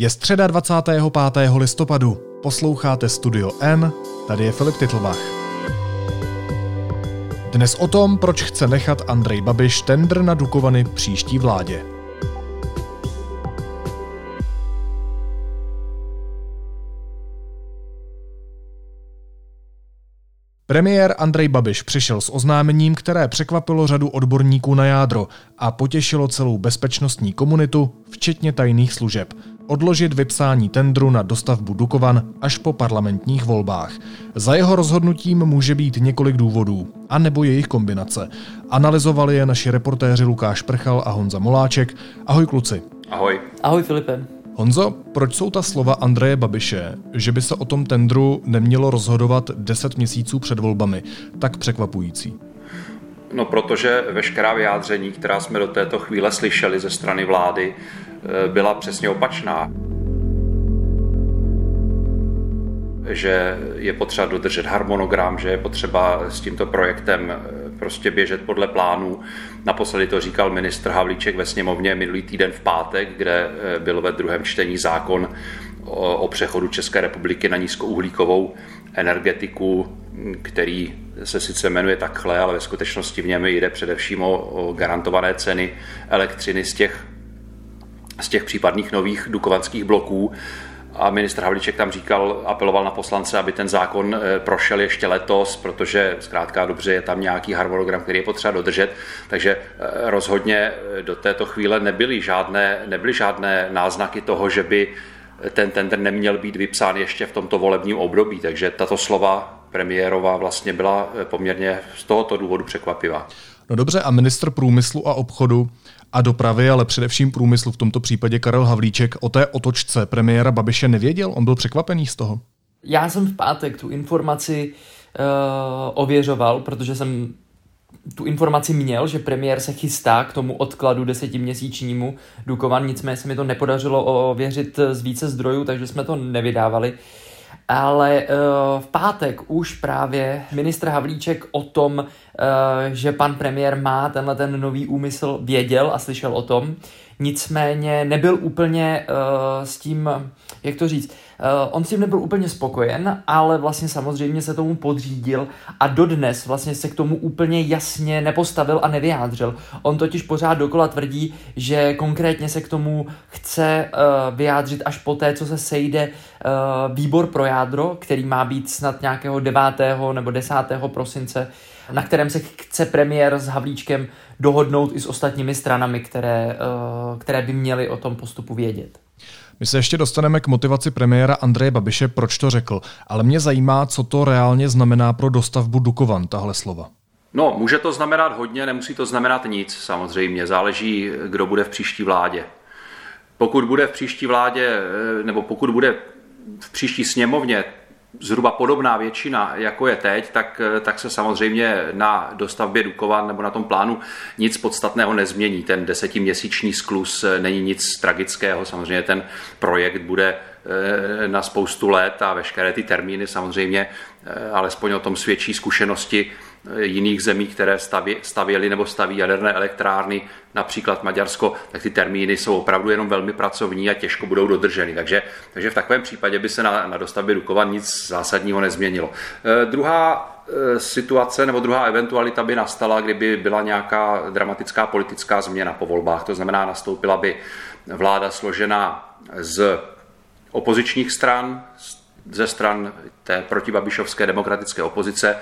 Je středa 25. listopadu. Posloucháte Studio N, tady je Filip Tytlbach. Dnes o tom, proč chce nechat Andrej Babiš tendr na Dukovany příští vládě. Premiér Andrej Babiš přišel s oznámením, které překvapilo řadu odborníků na jádro a potěšilo celou bezpečnostní komunitu, včetně tajných služeb. Odložit vypsání tendru na dostavbu Dukovan až po parlamentních volbách. Za jeho rozhodnutím může být několik důvodů, anebo jejich kombinace. Analyzovali je naši reportéři Lukáš Prchal a Honza Moláček. Ahoj kluci. Ahoj. Ahoj Filipe. Honzo, proč jsou ta slova Andreje Babiše, že by se o tom tendru nemělo rozhodovat 10 měsíců před volbami, tak překvapující? No, protože veškerá vyjádření, která jsme do této chvíle slyšeli ze strany vlády, byla přesně opačná. Že je potřeba dodržet harmonogram, že je potřeba s tímto projektem prostě běžet podle plánů. Naposledy to říkal ministr Havlíček ve sněmovně minulý týden v pátek, kde byl ve druhém čtení zákon o přechodu České republiky na nízkouhlíkovou energetiku, který se sice jmenuje takhle, ale ve skutečnosti v něm jde především o garantované ceny elektřiny z těch případných nových dukovanských bloků. A ministr Havlíček tam říkal, apeloval na poslance, aby ten zákon prošel ještě letos, protože zkrátka dobře je tam nějaký harmonogram, který je potřeba dodržet. Takže rozhodně do této chvíle nebyly žádné náznaky toho, že by ten tendr neměl být vypsán ještě v tomto volebním období. Takže tato slova premiérova vlastně byla poměrně z tohoto důvodu překvapivá. No dobře, a ministr průmyslu a obchodu a dopravy, ale především průmyslu v tomto případě Karel Havlíček, o té otočce premiéra Babiše nevěděl? On byl překvapený z toho? Já jsem v pátek tu informaci ověřoval, protože jsem tu informaci měl, že premiér se chystá k tomu odkladu 10měsíčnímu Dukovan, nicméně se mi to nepodařilo ověřit z více zdrojů, takže jsme to nevydávali. Ale v pátek už právě ministr Havlíček o tom, že pan premiér má tenhle ten nový úmysl, věděl a slyšel o tom. Nicméně nebyl úplně s tím, jak to říct, on s tím nebyl úplně spokojen, ale vlastně samozřejmě se tomu podřídil a dodnes vlastně se k tomu úplně jasně nepostavil a nevyjádřil. On totiž pořád dokola tvrdí, že konkrétně se k tomu chce vyjádřit až poté, co se sejde výbor pro jádro, který má být snad nějakého 9. nebo 10. prosince, na kterém se chce premiér s Havlíčkem dohodnout i s ostatními stranami, které by měly o tom postupu vědět. My se ještě dostaneme k motivaci premiéra Andreje Babiše, proč to řekl, ale mě zajímá, co to reálně znamená pro dostavbu Dukovan, tahle slova. No, může to znamenat hodně, nemusí to znamenat nic, samozřejmě, záleží, kdo bude v příští vládě. Pokud bude v příští vládě, nebo pokud bude v příští sněmovně zhruba podobná většina, jako je teď, tak se samozřejmě na dostavbě Dukovan nebo na tom plánu nic podstatného nezmění. Ten 10měsíční skluz není nic tragického, samozřejmě ten projekt bude na spoustu let a veškeré ty termíny samozřejmě, alespoň o tom svědčí zkušenosti jiných zemí, které stavěly nebo staví jaderné elektrárny, například Maďarsko, tak ty termíny jsou opravdu jenom velmi pracovní a těžko budou dodrženy. Takže v takovém případě by se na dostavbě Dukovan nic zásadního nezměnilo. Druhá situace nebo druhá eventualita by nastala, kdyby byla nějaká dramatická politická změna po volbách. To znamená, nastoupila by vláda složená z opozičních stran, ze stran té protibabišovské demokratické opozice,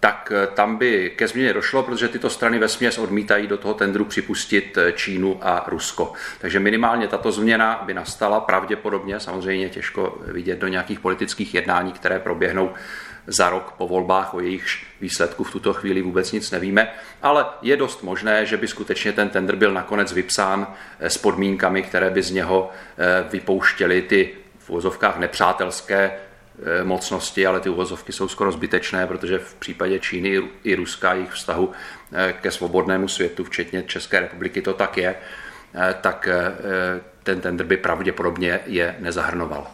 tak tam by ke změně došlo, protože tyto strany vesměs odmítají do toho tendru připustit Čínu a Rusko. Takže minimálně tato změna by nastala pravděpodobně, samozřejmě těžko vidět do nějakých politických jednání, které proběhnou za rok po volbách, o jejichž výsledku v tuto chvíli vůbec nic nevíme, ale je dost možné, že by skutečně ten tendr byl nakonec vypsán s podmínkami, které by z něho vypouštěly ty v uvozovkách nepřátelské mocnosti, ale ty uvozovky jsou skoro zbytečné, protože v případě Číny i Ruska, jejich vztahu ke svobodnému světu, včetně České republiky, to tak je, tak ten tendr by pravděpodobně je nezahrnoval.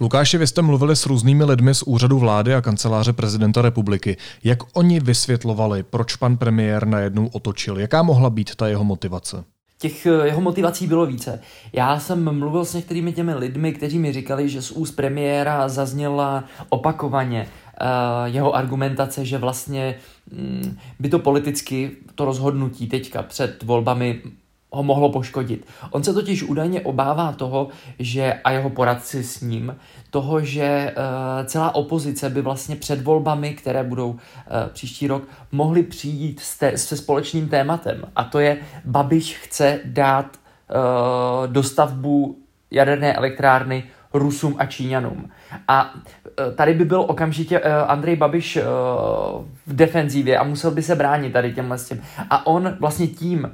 Lukáši, vy jste mluvili s různými lidmi z úřadu vlády a kanceláře prezidenta republiky. Jak oni vysvětlovali, proč pan premiér najednou otočil? Jaká mohla být ta jeho motivace? těch jeho motivací bylo více. Já jsem mluvil s některými těmi lidmi, kteří mi říkali, že z úst premiéra zazněla opakovaně jeho argumentace, že vlastně by to politicky, to rozhodnutí teďka před volbami ho mohlo poškodit. On se totiž údajně obává toho, že a jeho poradci s ním, toho, že celá opozice by vlastně před volbami, které budou příští rok, mohly přijít se společným tématem. A to je, Babiš chce dát dostavbu jaderné elektrárny Rusům a Číňanům. A tady by byl okamžitě Andrej Babiš v defenzívě a musel by se bránit tady těmhle s tím. A on vlastně tím,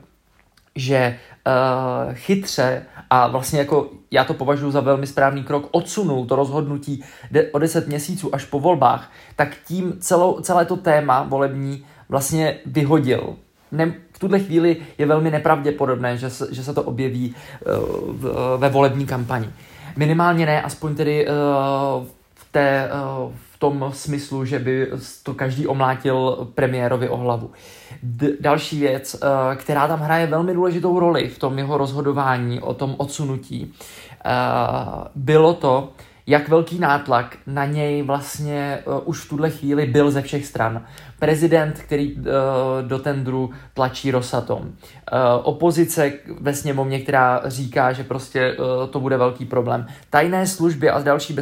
že chytře a vlastně jako já to považuji za velmi správný krok, odsunul to rozhodnutí o 10 měsíců až po volbách, tak tím celé to téma volební vlastně vyhodil. V tuhle chvíli je velmi nepravděpodobné, že se to objeví ve volební kampani. Minimálně ne, aspoň tedy v tom smyslu, že by to každý omlátil premiérovi o hlavu. Další věc, která tam hraje velmi důležitou roli v tom jeho rozhodování o tom odsunutí, bylo to, jak velký nátlak na něj vlastně už v tuhle chvíli byl ze všech stran. Prezident, který do tendru tlačí Rosatom. Opozice ve sněmovně, která říká, že prostě to bude velký problém. Tajné služby a další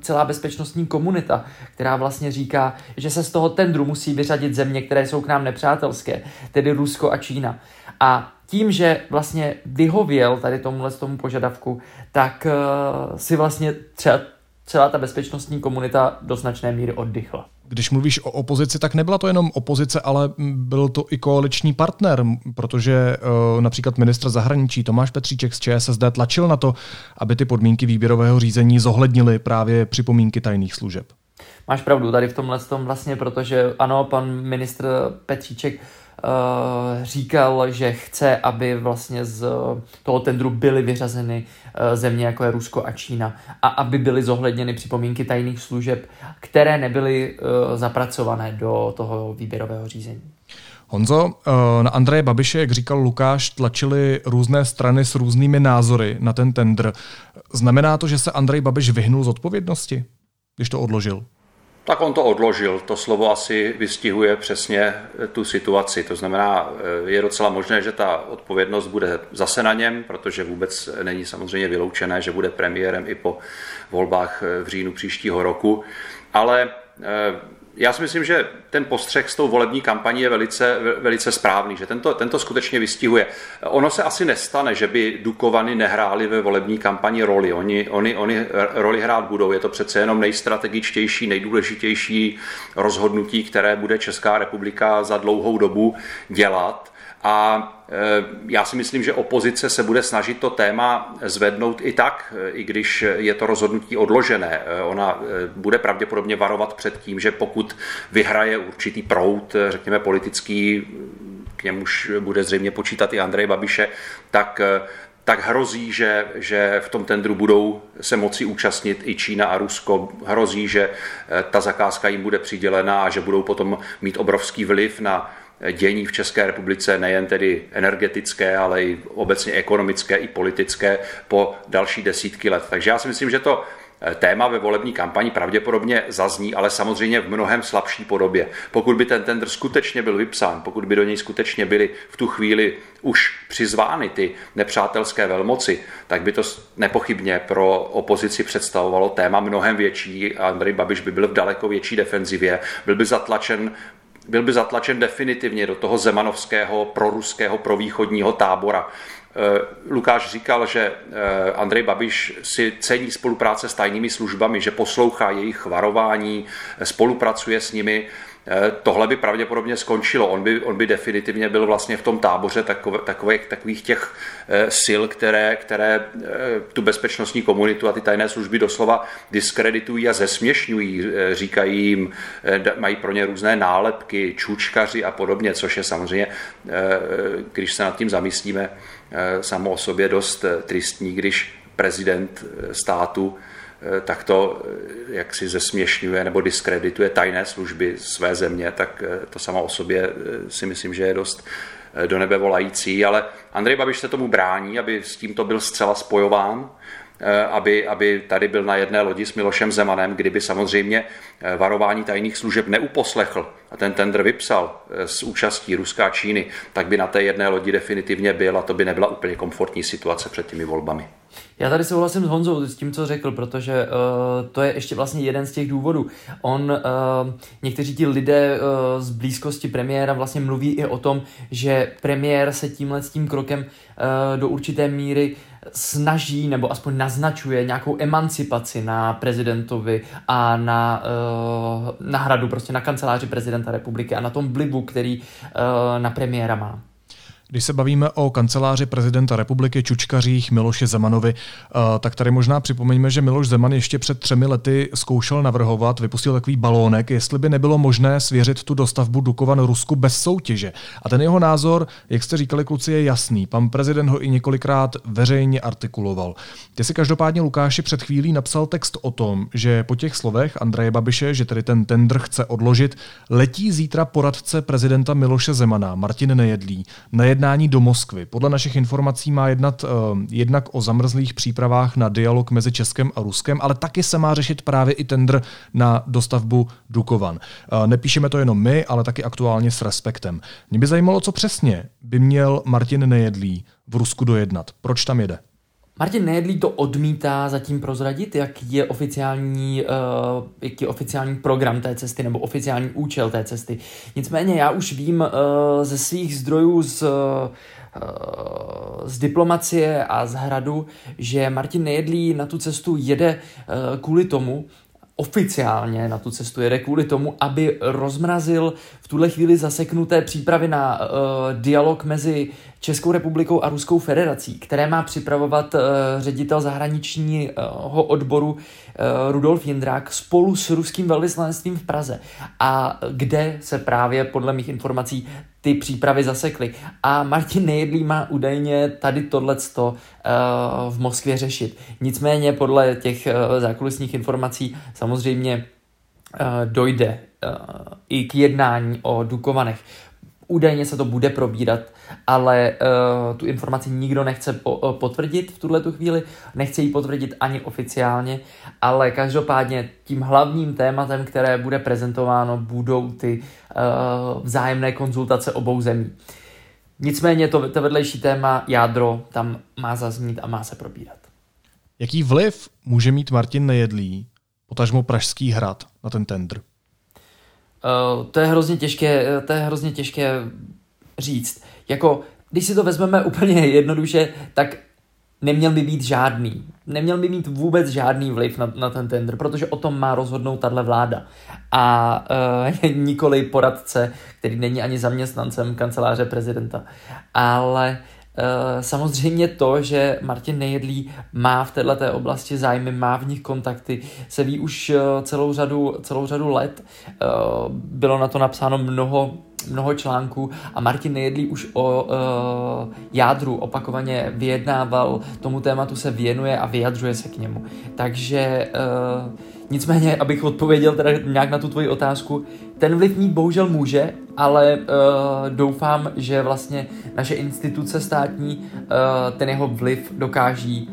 celá bezpečnostní komunita, která vlastně říká, že se z toho tendru musí vyřadit země, které jsou k nám nepřátelské, tedy Rusko a Čína. A tím, že vlastně vyhověl tady tomu požadavku, tak si vlastně celá ta bezpečnostní komunita do značné míry oddychla. Když mluvíš o opozici, tak nebyla to jenom opozice, ale byl to i koaliční partner, protože například ministr zahraničí Tomáš Petříček z ČSSD tlačil na to, aby ty podmínky výběrového řízení zohlednily právě připomínky tajných služeb. Máš pravdu tady v tomhle tom vlastně, protože ano, pan ministr Petříček říkal, že chce, aby vlastně z toho tendru byly vyřazeny země, jako je Rusko a Čína, a aby byly zohledněny připomínky tajných služeb, které nebyly zapracované do toho výběrového řízení. Honzo, na Andreje Babiše, jak říkal Lukáš, tlačily různé strany s různými názory na ten tendr. Znamená to, že se Andrej Babiš vyhnul z odpovědnosti, když to odložil? Tak on to odložil, to slovo asi vystihuje přesně tu situaci. To znamená, je docela možné, že ta odpovědnost bude zase na něm, protože vůbec není samozřejmě vyloučené, že bude premiérem i po volbách v říjnu příštího roku. Ale já si myslím, že ten postřeh s tou volební kampaní je velice, velice správný, že tento skutečně vystihuje. Ono se asi nestane, že by Dukovany nehráli ve volební kampani roli. Oni roli hrát budou. Je to přece jenom nejstrategičtější, nejdůležitější rozhodnutí, které bude Česká republika za dlouhou dobu dělat. A já si myslím, že opozice se bude snažit to téma zvednout i tak, i když je to rozhodnutí odložené. Ona bude pravděpodobně varovat před tím, že pokud vyhraje určitý proud, řekněme politický, k němuž bude zřejmě počítat i Andrej Babiše, tak hrozí, že v tom tendru budou se moci účastnit i Čína a Rusko. Hrozí, že ta zakázka jim bude přidělena a že budou potom mít obrovský vliv na dění v České republice, nejen tedy energetické, ale i obecně ekonomické i politické po další desítky let. Takže já si myslím, že to téma ve volební kampani pravděpodobně zazní, ale samozřejmě v mnohem slabší podobě. Pokud by ten tendr skutečně byl vypsán, pokud by do něj skutečně byly v tu chvíli už přizvány ty nepřátelské velmoci, tak by to nepochybně pro opozici představovalo téma mnohem větší. Andrej Babiš by byl v daleko větší defenzivě, byl by zatlačen definitivně do toho zemanovského, proruského, provýchodního tábora. Lukáš říkal, že Andrej Babiš si cení spolupráce s tajnými službami, že poslouchá jejich varování, spolupracuje s nimi. Tohle by pravděpodobně skončilo. On by definitivně byl vlastně v tom táboře takových těch sil, které tu bezpečnostní komunitu a ty tajné služby doslova diskreditují a zesměšňují. Říkají jim, mají pro ně různé nálepky, čučkaři a podobně, což je samozřejmě, když se nad tím zamyslíme, samo o sobě dost tristní, když prezident státu tak to, jak si zesměšňuje nebo diskredituje tajné služby své země, tak to sama o sobě si myslím, že je dost do nebe volající, ale Andrej Babiš se tomu brání, aby s tímto byl zcela spojován, aby tady byl na jedné lodi s Milošem Zemanem, kdyby samozřejmě varování tajných služeb neuposlechl a ten tendr vypsal s účastí Ruska a Číny, tak by na té jedné lodi definitivně byl a to by nebyla úplně komfortní situace před těmi volbami. Já tady souhlasím s Honzou, s tím, co řekl, protože to je ještě vlastně jeden z těch důvodů. Někteří ti lidé z blízkosti premiéra vlastně mluví i o tom, že premiér se tímhletím krokem do určité míry snaží nebo aspoň naznačuje nějakou emancipaci na prezidentovi a na hradu, prostě na kanceláři prezidenta republiky a na tom vlivu, který na premiéra má. Když se bavíme o kanceláři prezidenta republiky, čučkařích Miloše Zemanovi, tak tady možná připomeňme, že Miloš Zeman ještě před 3 lety zkoušel navrhovat, vypustil takový balónek, jestli by nebylo možné svěřit tu dostavbu Dukovan Rusku bez soutěže. A ten jeho názor, jak jste říkali, kluci, je jasný. Pan prezident ho i několikrát veřejně artikuloval. Ty si každopádně, Lukáši, před chvílí napsal text o tom, že po těch slovech Andreje Babiše, že tedy ten tendr chce odložit, letí zítra poradce prezidenta Miloše Zemana, Martin Nejedlý, jednání do Moskvy. Podle našich informací má jednat jednak o zamrzlých přípravách na dialog mezi Českem a Ruskem, ale taky se má řešit právě i tendr na dostavbu Dukovan. Nepíšeme to jenom my, ale taky Aktuálně s Respektem. Mě by zajímalo, co přesně by měl Martin Nejedlý v Rusku dojednat. Proč tam jede? Martin Nejedlý to odmítá zatím prozradit, jaký je oficiální program té cesty nebo oficiální účel té cesty. Nicméně já už vím ze svých zdrojů z diplomacie a z hradu, že Martin Nejedlý na tu cestu jede kvůli tomu, oficiálně na tu cestu jede kvůli tomu, aby rozmrazil v tuhle chvíli zaseknuté přípravy na dialog mezi Českou republikou a Ruskou federací, které má připravovat ředitel zahraničního odboru Rudolf Jindrák spolu s ruským velvyslanectvím v Praze a kde se právě podle mých informací ty přípravy zasekly. A Martin Nejedlý má údajně tady tohleto v Moskvě řešit. Nicméně podle těch zákulisních informací samozřejmě dojde i k jednání o Dukovanech. Údajně se to bude probírat, ale tu informaci nikdo nechce potvrdit v tuhletu chvíli, nechce ji potvrdit ani oficiálně, ale každopádně tím hlavním tématem, které bude prezentováno, budou ty vzájemné konzultace obou zemí. Nicméně to vedlejší téma, jádro, tam má zaznít a má se probírat. Jaký vliv může mít Martin Nejedlý, potažmo Pražský hrad, na ten tendr? To je hrozně těžké říct. Jako, když si to vezmeme úplně jednoduše, tak neměl by být žádný. Neměl by mít vůbec žádný vliv na ten tendr, protože o tom má rozhodnout tahle vláda. A nikoli poradce, který není ani zaměstnancem kanceláře prezidenta. Ale samozřejmě to, že Martin Nejedlý má v této oblasti zájmy, má v nich kontakty, se ví už celou řadu let. Bylo na to napsáno mnoho článků a Martin Nejedlý už o jádru opakovaně vyjednával, tomu tématu se věnuje a vyjadřuje se k němu. Takže nicméně, abych odpověděl teda nějak na tu tvoji otázku, ten vliv mít bohužel může, ale doufám, že vlastně naše instituce státní ten jeho vliv dokáží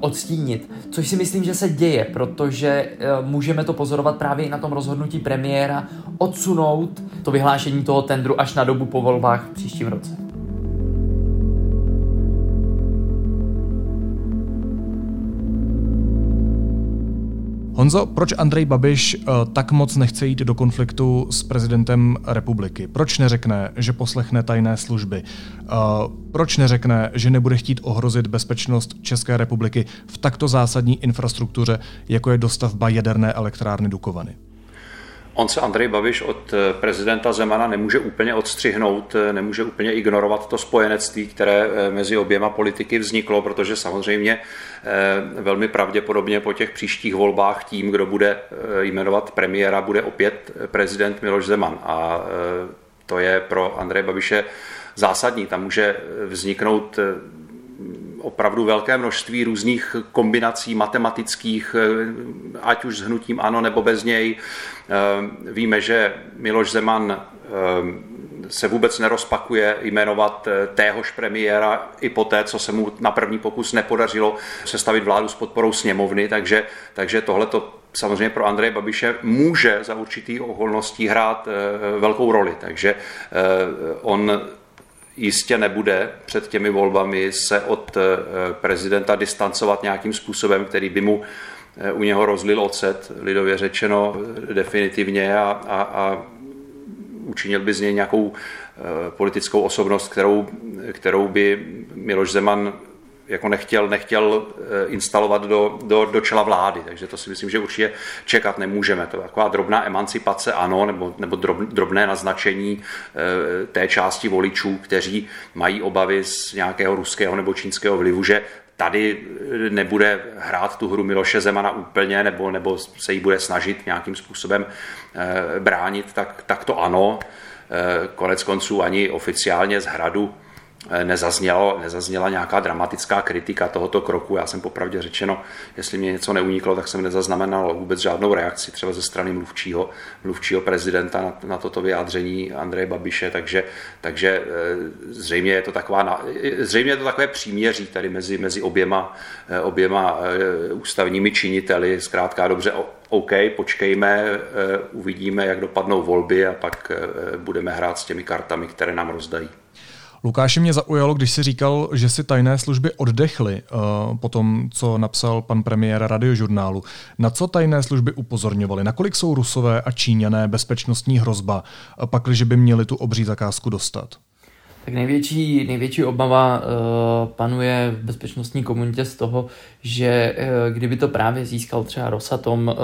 odstínit, což si myslím, že se děje, protože můžeme to pozorovat právě i na tom rozhodnutí premiéra odsunout to vyhlášení toho tendru až na dobu po volbách v příštím roce. Honzo, proč Andrej Babiš tak moc nechce jít do konfliktu s prezidentem republiky? Proč neřekne, že poslechne tajné služby? Proč neřekne, že nebude chtít ohrozit bezpečnost České republiky v takto zásadní infrastruktuře, jako je dostavba jaderné elektrárny Dukovany? On se, Andrej Babiš, od prezidenta Zemana nemůže úplně odstřihnout, nemůže úplně ignorovat to spojenectví, které mezi oběma politiky vzniklo, protože samozřejmě velmi pravděpodobně po těch příštích volbách tím, kdo bude jmenovat premiéra, bude opět prezident Miloš Zeman. A to je pro Andreje Babiše zásadní. Tam může vzniknout opravdu velké množství různých kombinací matematických, ať už s hnutím ANO nebo bez něj. Víme, že Miloš Zeman se vůbec nerozpakuje jmenovat téhož premiéra i poté, co se mu na první pokus nepodařilo sestavit vládu s podporou sněmovny, takže tohleto samozřejmě pro Andreje Babiše může za určitý okolností hrát velkou roli, takže on jistě nebude před těmi volbami se od prezidenta distancovat nějakým způsobem, který by mu u něho rozlil ocet, lidově řečeno, definitivně a učinil by z něj nějakou politickou osobnost, kterou by Miloš Zeman jako nechtěl instalovat do čela vlády, takže to si myslím, že určitě čekat nemůžeme. To je taková drobná emancipace, ano, nebo drobné naznačení té části voličů, kteří mají obavy z nějakého ruského nebo čínského vlivu, že tady nebude hrát tu hru Miloše Zemana úplně, nebo se jí bude snažit nějakým způsobem bránit, tak to ano. Konec konců ani oficiálně z Hradu nezazněla nějaká dramatická kritika tohoto kroku. Já jsem popravdě řečeno, jestli mě něco neuniklo, tak jsem nezaznamenal vůbec žádnou reakci třeba ze strany mluvčího prezidenta na toto vyjádření Andreje Babiše, takže zřejmě je to takové příměří tady mezi oběma ústavními činiteli. Zkrátka dobře, OK, počkejme, uvidíme, jak dopadnou volby a pak budeme hrát s těmi kartami, které nám rozdají. Lukáši, mě zaujalo, když si říkal, že si tajné služby oddechly po tom, co napsal pan premiér Radiožurnálu. Na co tajné služby upozorňovaly? Nakolik jsou Rusové a Číňané bezpečnostní hrozba, pakliže by měli tu obří zakázku dostat? Tak největší obava panuje v bezpečnostní komunitě z toho, že kdyby to právě získal třeba Rosatom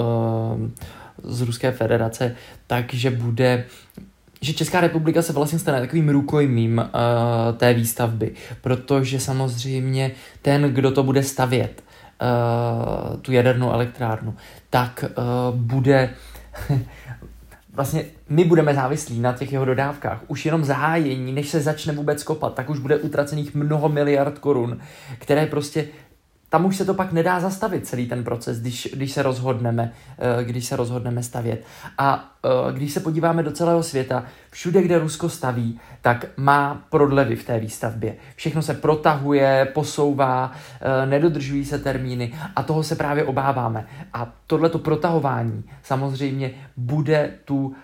z Ruské federace, takže bude... že Česká republika se vlastně stane takovým rukojmím té výstavby, protože samozřejmě ten, kdo to bude stavět, tu jadernou elektrárnu, tak bude... Vlastně my budeme závislí na těch jeho dodávkách. Už jenom zahájení, než se začne vůbec kopat, tak už bude utracených mnoho miliard korun, které prostě... Tam už se to pak nedá zastavit, celý ten proces, když se rozhodneme stavět. A když se podíváme do celého světa, všude, kde Rusko staví, tak má prodlevy v té výstavbě. Všechno se protahuje, posouvá, nedodržují se termíny a toho se právě obáváme. A tohleto protahování samozřejmě bude tu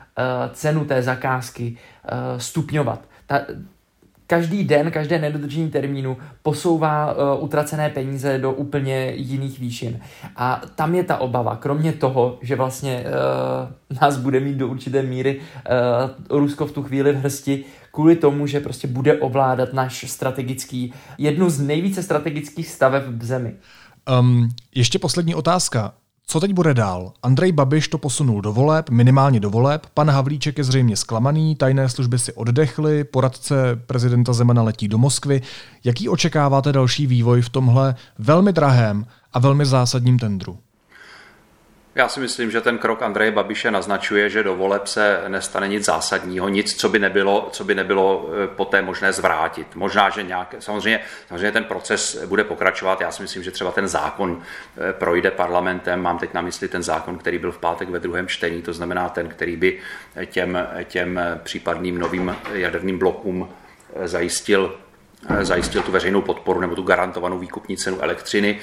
cenu té zakázky stupňovat. Každý den, každé nedodržení termínu posouvá utracené peníze do úplně jiných výšin. A tam je ta obava, kromě toho, že vlastně nás bude mít do určité míry Rusko v tu chvíli v hrsti, kvůli tomu, že prostě bude ovládat náš jednu z nejvíce strategických staveb v zemi. Ještě poslední otázka. Co teď bude dál? Andrej Babiš to posunul do voleb, minimálně do voleb, pan Havlíček je zřejmě zklamaný, tajné služby si oddechly, poradce prezidenta Zemana letí do Moskvy. Jaký očekáváte další vývoj v tomhle velmi drahém a velmi zásadním tendru? Já si myslím, že ten krok Andreje Babiše naznačuje, že do voleb se nestane nic zásadního, nic, co by nebylo poté možné zvrátit. Možná, že samozřejmě ten proces bude pokračovat. Já si myslím, že třeba ten zákon projde parlamentem. Mám teď na mysli ten zákon, který byl v pátek ve druhém čtení, to znamená ten, který by těm případným novým jaderným blokům zajistil tu veřejnou podporu nebo tu garantovanou výkupní cenu elektřiny.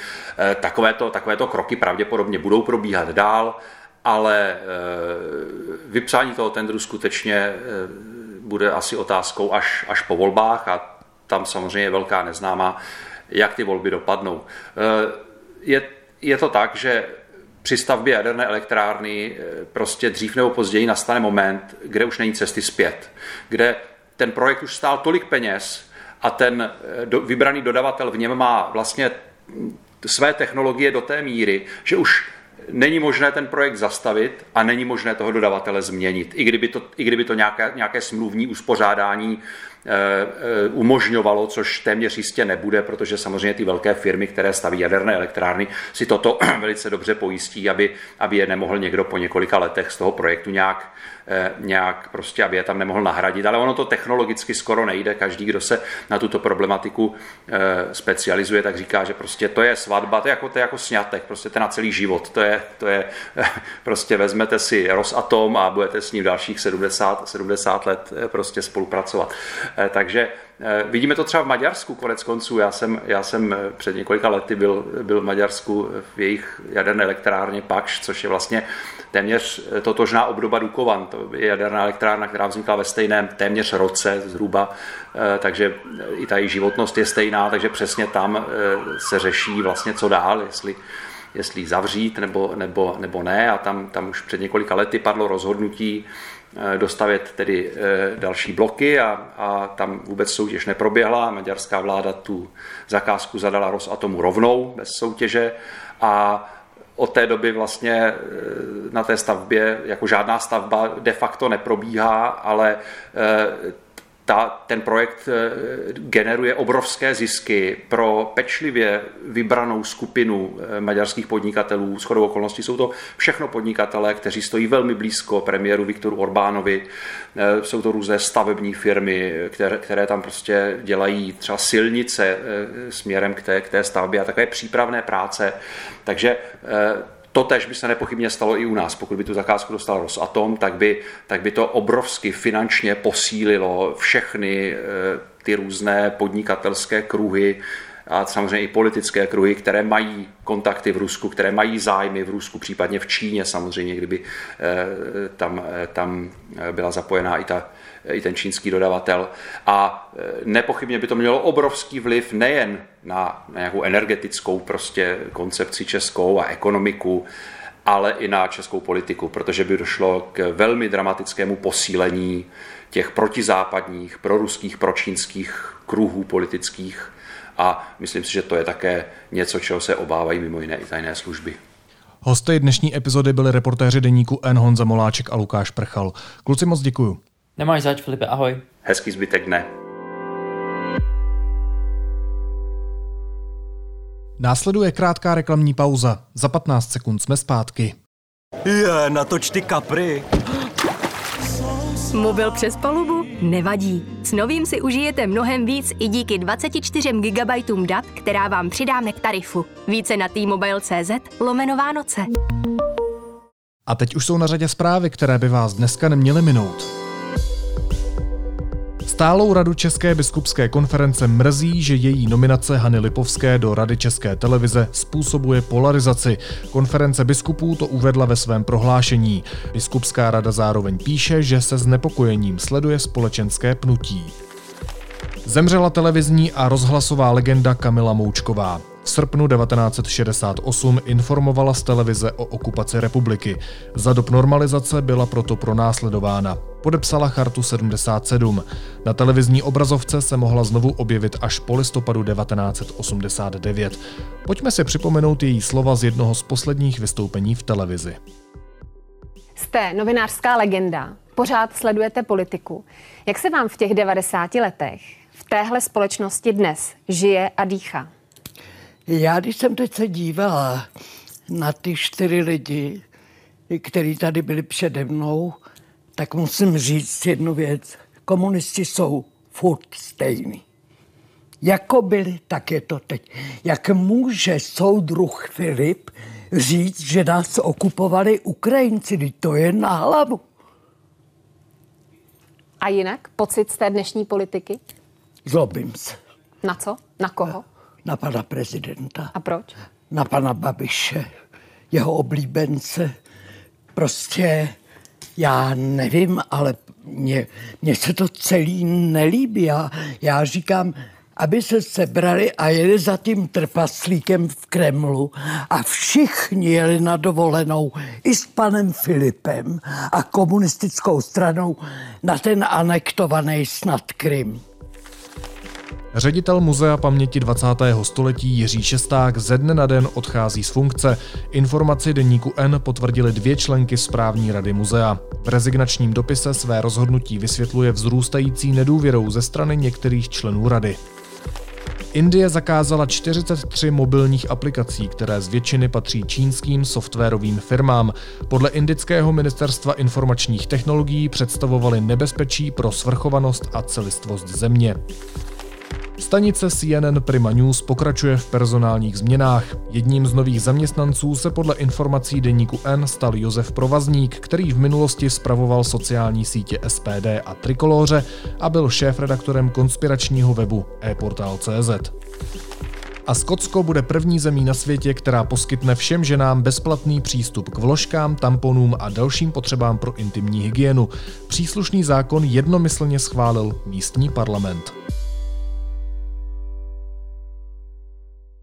Takovéto kroky pravděpodobně budou probíhat dál, ale vypsání toho tendru skutečně bude asi otázkou až po volbách a tam samozřejmě je velká neznámá, jak ty volby dopadnou. Je to tak, že při stavbě jaderné elektrárny prostě dřív nebo později nastane moment, kde už není cesty zpět, kde ten projekt už stál tolik peněz, a ten vybraný dodavatel v něm má vlastně své technologie do té míry, že už není možné ten projekt zastavit a není možné toho dodavatele změnit. I kdyby to nějaké smluvní uspořádání umožňovalo, což téměř jistě nebude, protože samozřejmě ty velké firmy, které staví jaderné elektrárny, si toto velice dobře pojistí, aby je nemohl někdo po několika letech z toho projektu nějak prostě, aby je tam nemohl nahradit. Ale ono to technologicky skoro nejde. Každý, kdo se na tuto problematiku specializuje, tak říká, že prostě to je svatba, to je jako sňatek, prostě to je na celý život. To je prostě vezmete si Rosatom a budete s ním dalších 70 let prostě spolupracovat. Takže vidíme to třeba v Maďarsku konec konců. Já jsem před několika lety byl v Maďarsku v jejich jaderné elektrárně Paks, což je vlastně téměř totožná obdoba Dukovan. To je jaderná elektrárna, která vznikla ve stejném téměř roce zhruba, takže i ta její životnost je stejná, takže přesně tam se řeší vlastně co dál, jestli zavřít nebo ne. A tam už před několika lety padlo rozhodnutí dostavět tedy další bloky a tam vůbec soutěž neproběhla. Maďarská vláda tu zakázku zadala Rosatomu rovnou, bez soutěže, a od té doby vlastně na té stavbě jako žádná stavba de facto neprobíhá, ale ten projekt generuje obrovské zisky pro pečlivě vybranou skupinu maďarských podnikatelů. Shodou okolností jsou to všechno podnikatelé, kteří stojí velmi blízko premiéru Viktoru Orbánovi. Jsou to různé stavební firmy, které tam prostě dělají třeba silnice směrem k té stavbě a takové přípravné práce. Takže totéž by se nepochybně stalo i u nás. Pokud by tu zakázku dostal Rosatom, tak by to obrovsky finančně posílilo všechny ty různé podnikatelské kruhy a samozřejmě i politické kruhy, které mají kontakty v Rusku, které mají zájmy v Rusku, případně v Číně samozřejmě, kdyby tam byla zapojená i ten čínský dodavatel. A nepochybně by to mělo obrovský vliv nejen na nějakou energetickou prostě koncepci českou a ekonomiku, ale i na českou politiku, protože by došlo k velmi dramatickému posílení těch protizápadních, proruských, pročínských kruhů politických. A myslím si, že to je také něco, čeho se obávají mimo jiné i tajné služby. Hosty dnešní epizody byli reportéři deníku N. Honza Moláček a Lukáš Prchal. Kluci, moc děkuju. Nemáš zač, Filipe, ahoj. Hezký zbytek dne. Následuje krátká reklamní pauza. Za 15 sekund jsme zpátky. Je, natoč ty kapry. Mobil přes palubu? Nevadí. S novým si užijete mnohem víc i díky 24 GB dat, která vám přidáme k tarifu. Více na t-mobile.cz/Vánoce. A teď už jsou na řadě zprávy, které by vás dneska neměly minout. Stálou radu České biskupské konference mrzí, že její nominace Hany Lipovské do Rady České televize způsobuje polarizaci. Konference biskupů to uvedla ve svém prohlášení. Biskupská rada zároveň píše, že se znepokojením sleduje společenské pnutí. Zemřela televizní a rozhlasová legenda Kamila Moučková. V srpnu 1968 informovala z televize o okupaci republiky. Za dob normalizace byla proto pronásledována. Podepsala chartu 77. Na televizní obrazovce se mohla znovu objevit až po listopadu 1989. Pojďme si připomenout její slova z jednoho z posledních vystoupení v televizi. Jste novinářská legenda, pořád sledujete politiku. Jak se vám v těch 90 letech v téhle společnosti dnes žije a dýchá? Já, když jsem teď se dívala na ty 4 lidi, kteří tady byli přede mnou, tak musím říct jednu věc. Komunisti jsou furt stejný. Jako byli, tak je to teď. Jak může soudruh Filip říct, že nás okupovali Ukrajinci? To je na hlavu. A jinak? Pocit z té dnešní politiky? Zlobím se. Na co? Na koho? Na pana prezidenta. A proč? Na pana Babiše, jeho oblíbence. Prostě já nevím, ale mně se to celý nelíbí. Já říkám, aby se sebrali a jeli za tím trpaslíkem v Kremlu a všichni jeli na dovolenou i s panem Filipem a komunistickou stranou na ten anektovaný snad Krym. Ředitel Muzea paměti 20. století Jiří Šesták ze dne na den odchází z funkce. Informaci deníku N potvrdily 2 členky správní rady muzea. V rezignačním dopise své rozhodnutí vysvětluje vzrůstající nedůvěrou ze strany některých členů rady. Indie zakázala 43 mobilních aplikací, které z většiny patří čínským softwarovým firmám. Podle indického ministerstva informačních technologií představovaly nebezpečí pro svrchovanost a celistvost země. Stanice CNN Prima News pokračuje v personálních změnách. Jedním z nových zaměstnanců se podle informací deníku N stal Josef Provazník, který v minulosti spravoval sociální sítě SPD a Trikolóře a byl šéfredaktorem konspiračního webu e-portál.cz. A Skotsko bude první zemí na světě, která poskytne všem ženám bezplatný přístup k vložkám, tamponům a dalším potřebám pro intimní hygienu. Příslušný zákon jednomyslně schválil místní parlament.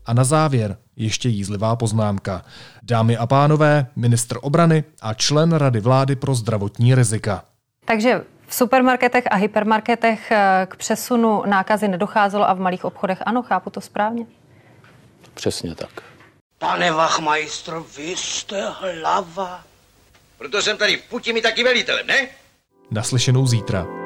A na závěr ještě jízlivá poznámka. Dámy a pánové, ministr obrany a člen Rady vlády pro zdravotní rizika. Takže v supermarketech a hypermarketech k přesunu nákazy nedocházelo a v malých obchodech ano, chápu to správně? Přesně tak. Pane vachmajstr, vy jste hlava. Proto jsem tady v Puti mi taky velitelem, ne? Naslyšenou zítra.